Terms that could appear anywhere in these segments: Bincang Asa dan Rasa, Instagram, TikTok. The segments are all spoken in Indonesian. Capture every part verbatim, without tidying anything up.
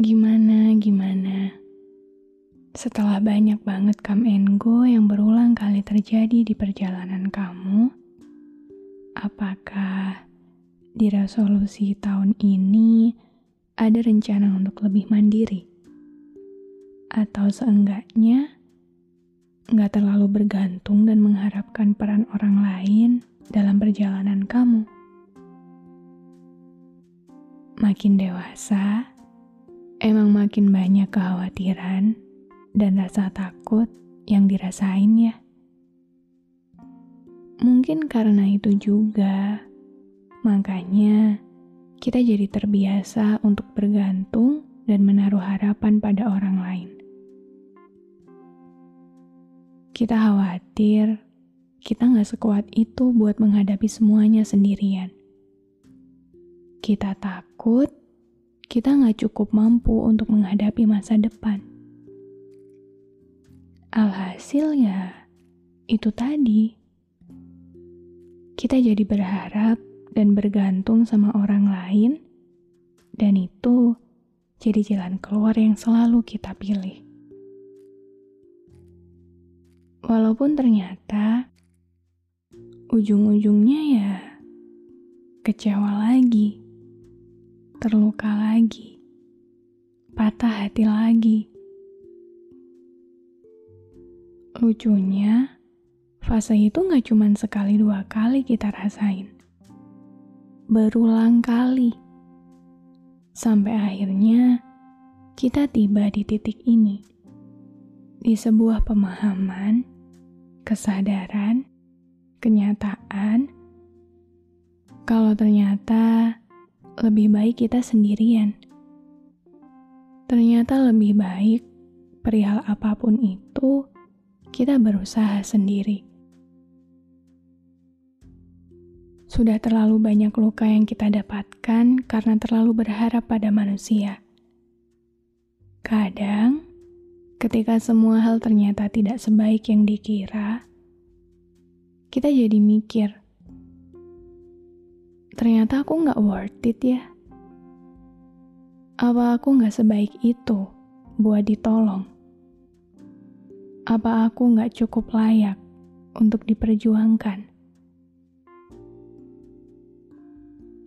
Gimana-gimana? Setelah banyak banget come and go yang berulang kali terjadi di perjalanan kamu, apakah di resolusi tahun ini ada rencana untuk lebih mandiri? Atau seenggaknya nggak terlalu bergantung dan mengharapkan peran orang lain dalam perjalanan kamu? Makin dewasa, emang makin banyak kekhawatiran dan rasa takut yang dirasain ya. Mungkin karena itu juga, makanya kita jadi terbiasa untuk bergantung dan menaruh harapan pada orang lain. Kita khawatir, kita gak sekuat itu buat menghadapi semuanya sendirian. Kita takut, kita nggak cukup mampu untuk menghadapi masa depan. Alhasil ya, itu tadi. Kita jadi berharap dan bergantung sama orang lain, dan itu jadi jalan keluar yang selalu kita pilih. Walaupun ternyata, ujung-ujungnya ya, kecewa lagi. Terluka lagi, patah hati lagi. Lucunya, fase itu gak cuma sekali dua kali kita rasain. Berulang kali. Sampai akhirnya, kita tiba di titik ini. Di sebuah pemahaman, kesadaran, kenyataan, kalau ternyata lebih baik kita sendirian. Ternyata lebih baik perihal apapun itu kita berusaha sendiri. Sudah terlalu banyak luka yang kita dapatkan karena terlalu berharap pada manusia. Kadang, ketika semua hal ternyata tidak sebaik yang dikira, kita jadi mikir, ternyata aku gak worth it ya. Apa aku gak sebaik itu buat ditolong? Apa aku gak cukup layak untuk diperjuangkan?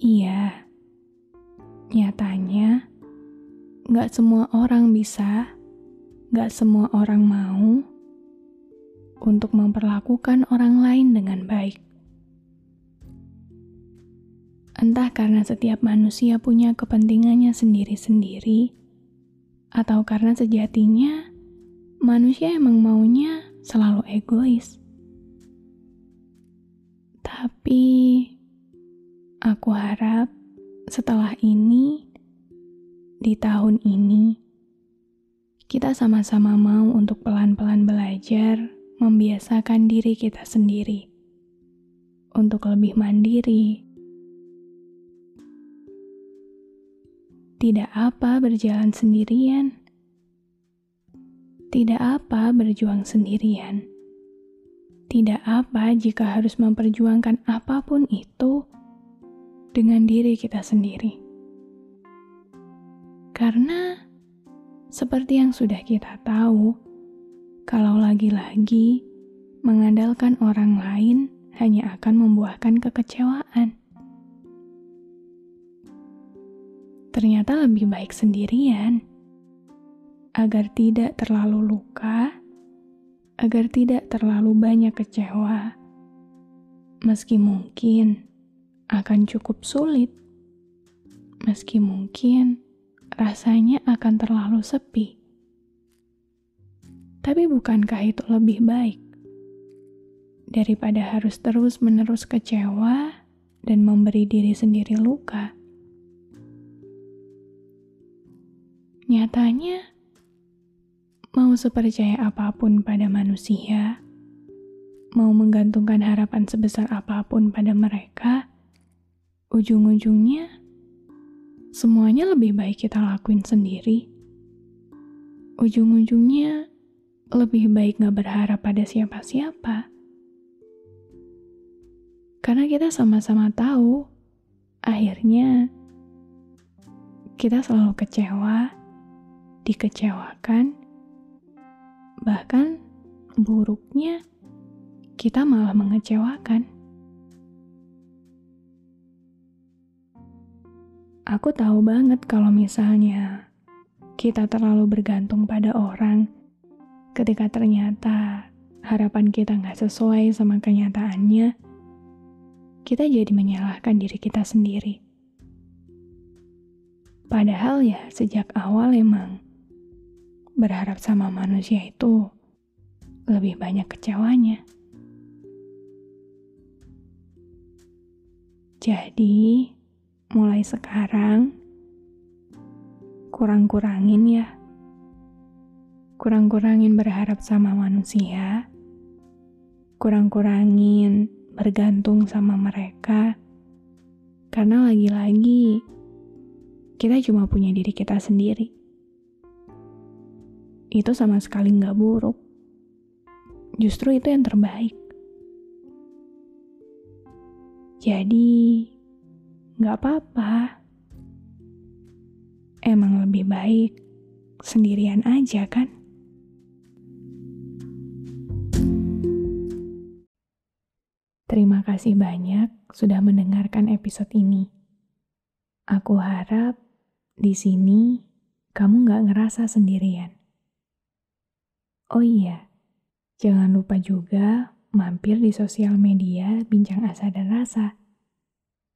Iya, nyatanya gak semua orang bisa, gak semua orang mau untuk memperlakukan orang lain dengan baik. Entah karena setiap manusia punya kepentingannya sendiri-sendiri, atau karena sejatinya manusia emang maunya selalu egois. Tapi, aku harap setelah ini, di tahun ini, kita sama-sama mau untuk pelan-pelan belajar membiasakan diri kita sendiri, untuk lebih mandiri. Tidak apa berjalan sendirian. Tidak apa berjuang sendirian. Tidak apa jika harus memperjuangkan apapun itu dengan diri kita sendiri. Karena seperti yang sudah kita tahu, kalau lagi-lagi Mengandalkan orang lain hanya akan membuahkan kekecewaan. Ternyata lebih baik sendirian, agar tidak terlalu luka, agar tidak terlalu banyak kecewa, meski mungkin akan cukup sulit, meski mungkin rasanya akan terlalu sepi. Tapi bukankah itu lebih baik? Daripada harus terus-menerus kecewa dan memberi diri sendiri luka. Nyatanya, mau sepercaya apapun pada manusia, mau menggantungkan harapan sebesar apapun pada mereka, ujung-ujungnya, semuanya lebih baik kita lakuin sendiri. Ujung-ujungnya, lebih baik gak berharap pada siapa-siapa. Karena kita sama-sama tahu, akhirnya, kita selalu kecewa, dikecewakan, bahkan buruknya kita malah mengecewakan. Aku tahu banget kalau misalnya kita terlalu bergantung pada orang ketika ternyata harapan kita nggak sesuai sama kenyataannya, kita jadi menyalahkan diri kita sendiri. Padahal ya sejak awal emang berharap sama manusia itu lebih banyak kecewanya. Jadi, mulai sekarang, kurang-kurangin ya. Kurang-kurangin berharap sama manusia. Kurang-kurangin bergantung sama mereka. Karena lagi-lagi, kita cuma punya diri kita sendiri. Itu sama sekali gak buruk. Justru itu yang terbaik. Jadi, gak apa-apa. Emang lebih baik sendirian aja kan? Terima kasih banyak sudah mendengarkan episode ini. Aku harap di sini kamu gak ngerasa sendirian. Oh iya, jangan lupa juga mampir di sosial media Bincang Asa dan Rasa.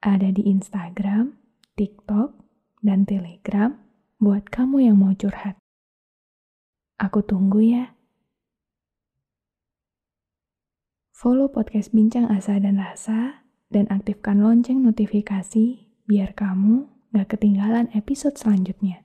Ada di Instagram, TikTok, dan Telegram buat kamu yang mau curhat. Aku tunggu ya. Follow podcast Bincang Asa dan Rasa dan aktifkan lonceng notifikasi biar kamu gak ketinggalan episode selanjutnya.